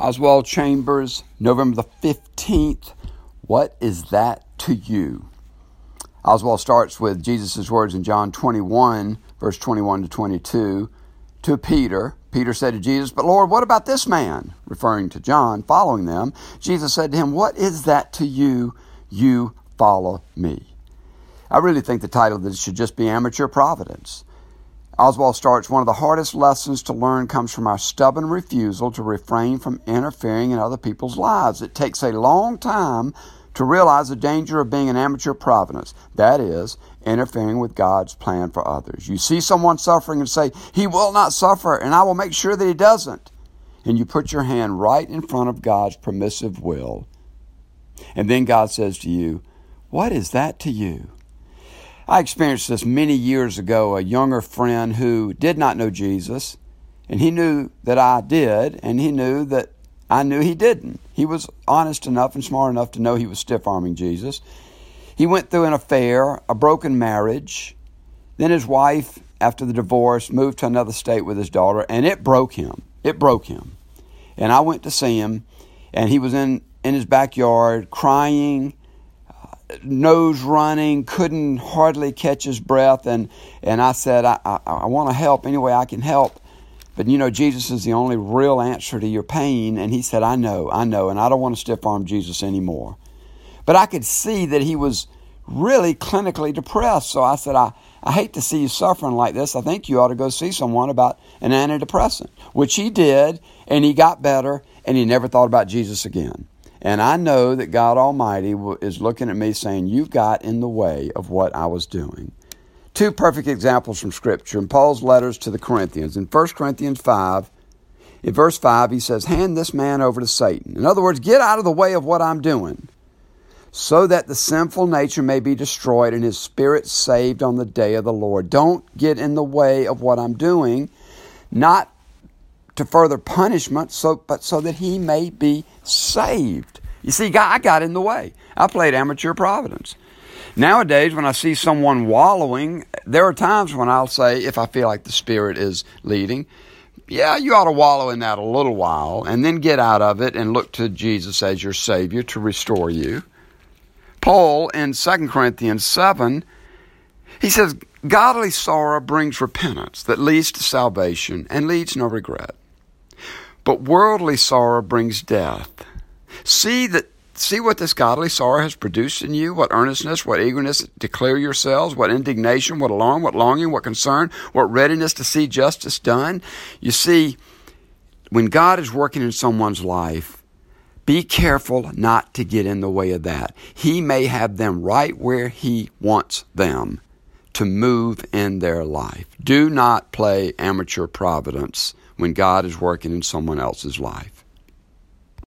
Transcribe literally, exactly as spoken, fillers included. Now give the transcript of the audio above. Oswald Chambers, November the fifteenth, what is that to you? Oswald starts with Jesus' words in John twenty-one, verse twenty-one to twenty-two, to Peter. Peter said to Jesus, "But Lord, what about this man?" Referring to John, following them. Jesus said to him, "What is that to you? You follow me." I really think the title of this should just be Amateur Providence. Oswald starts, one of the hardest lessons to learn comes from our stubborn refusal to refrain from interfering in other people's lives. It takes a long time to realize the danger of being an amateur providence, that is, interfering with God's plan for others. You see someone suffering and say, "He will not suffer, and I will make sure that he doesn't." And you put your hand right in front of God's permissive will. And then God says to you, "What is that to you?" I experienced this many years ago, a younger friend who did not know Jesus, and he knew that I did, and he knew that I knew he didn't. He was honest enough and smart enough to know he was stiff-arming Jesus. He went through an affair, a broken marriage. Then his wife, after the divorce, moved to another state with his daughter, and it broke him. It broke him. And I went to see him, and he was in, in his backyard crying, nose running, couldn't hardly catch his breath. And, and I said, I, I, I want to help any way I can help. But, you know, Jesus is the only real answer to your pain. And he said, I know, I know, and I don't want to stiff-arm Jesus anymore. But I could see that he was really clinically depressed. So I said, I, I hate to see you suffering like this. I think you ought to go see someone about an antidepressant, which he did, and he got better, and he never thought about Jesus again. And I know that God Almighty is looking at me saying, you got in the way of what I was doing. Two perfect examples from Scripture in Paul's letters to the Corinthians. In First Corinthians five, in verse five, he says, hand this man over to Satan. In other words, get out of the way of what I'm doing, so that the sinful nature may be destroyed and his spirit saved on the day of the Lord. Don't get in the way of what I'm doing, not to further punishment, so but so that he may be saved. You see, I got in the way. I played amateur providence. Nowadays, when I see someone wallowing, there are times when I'll say, if I feel like the Spirit is leading, yeah, you ought to wallow in that a little while and then get out of it and look to Jesus as your Savior to restore you. Paul, in Second Corinthians seven, he says, godly sorrow brings repentance that leads to salvation and leads no regret. But worldly sorrow brings death. See that, see what this godly sorrow has produced in you, what earnestness, what eagerness to declare yourselves, what indignation, what alarm, what longing, what concern, what readiness to see justice done. You see, when God is working in someone's life, be careful not to get in the way of that. He may have them right where he wants them to move in their life. Do not play amateur providence when God is working in someone else's life.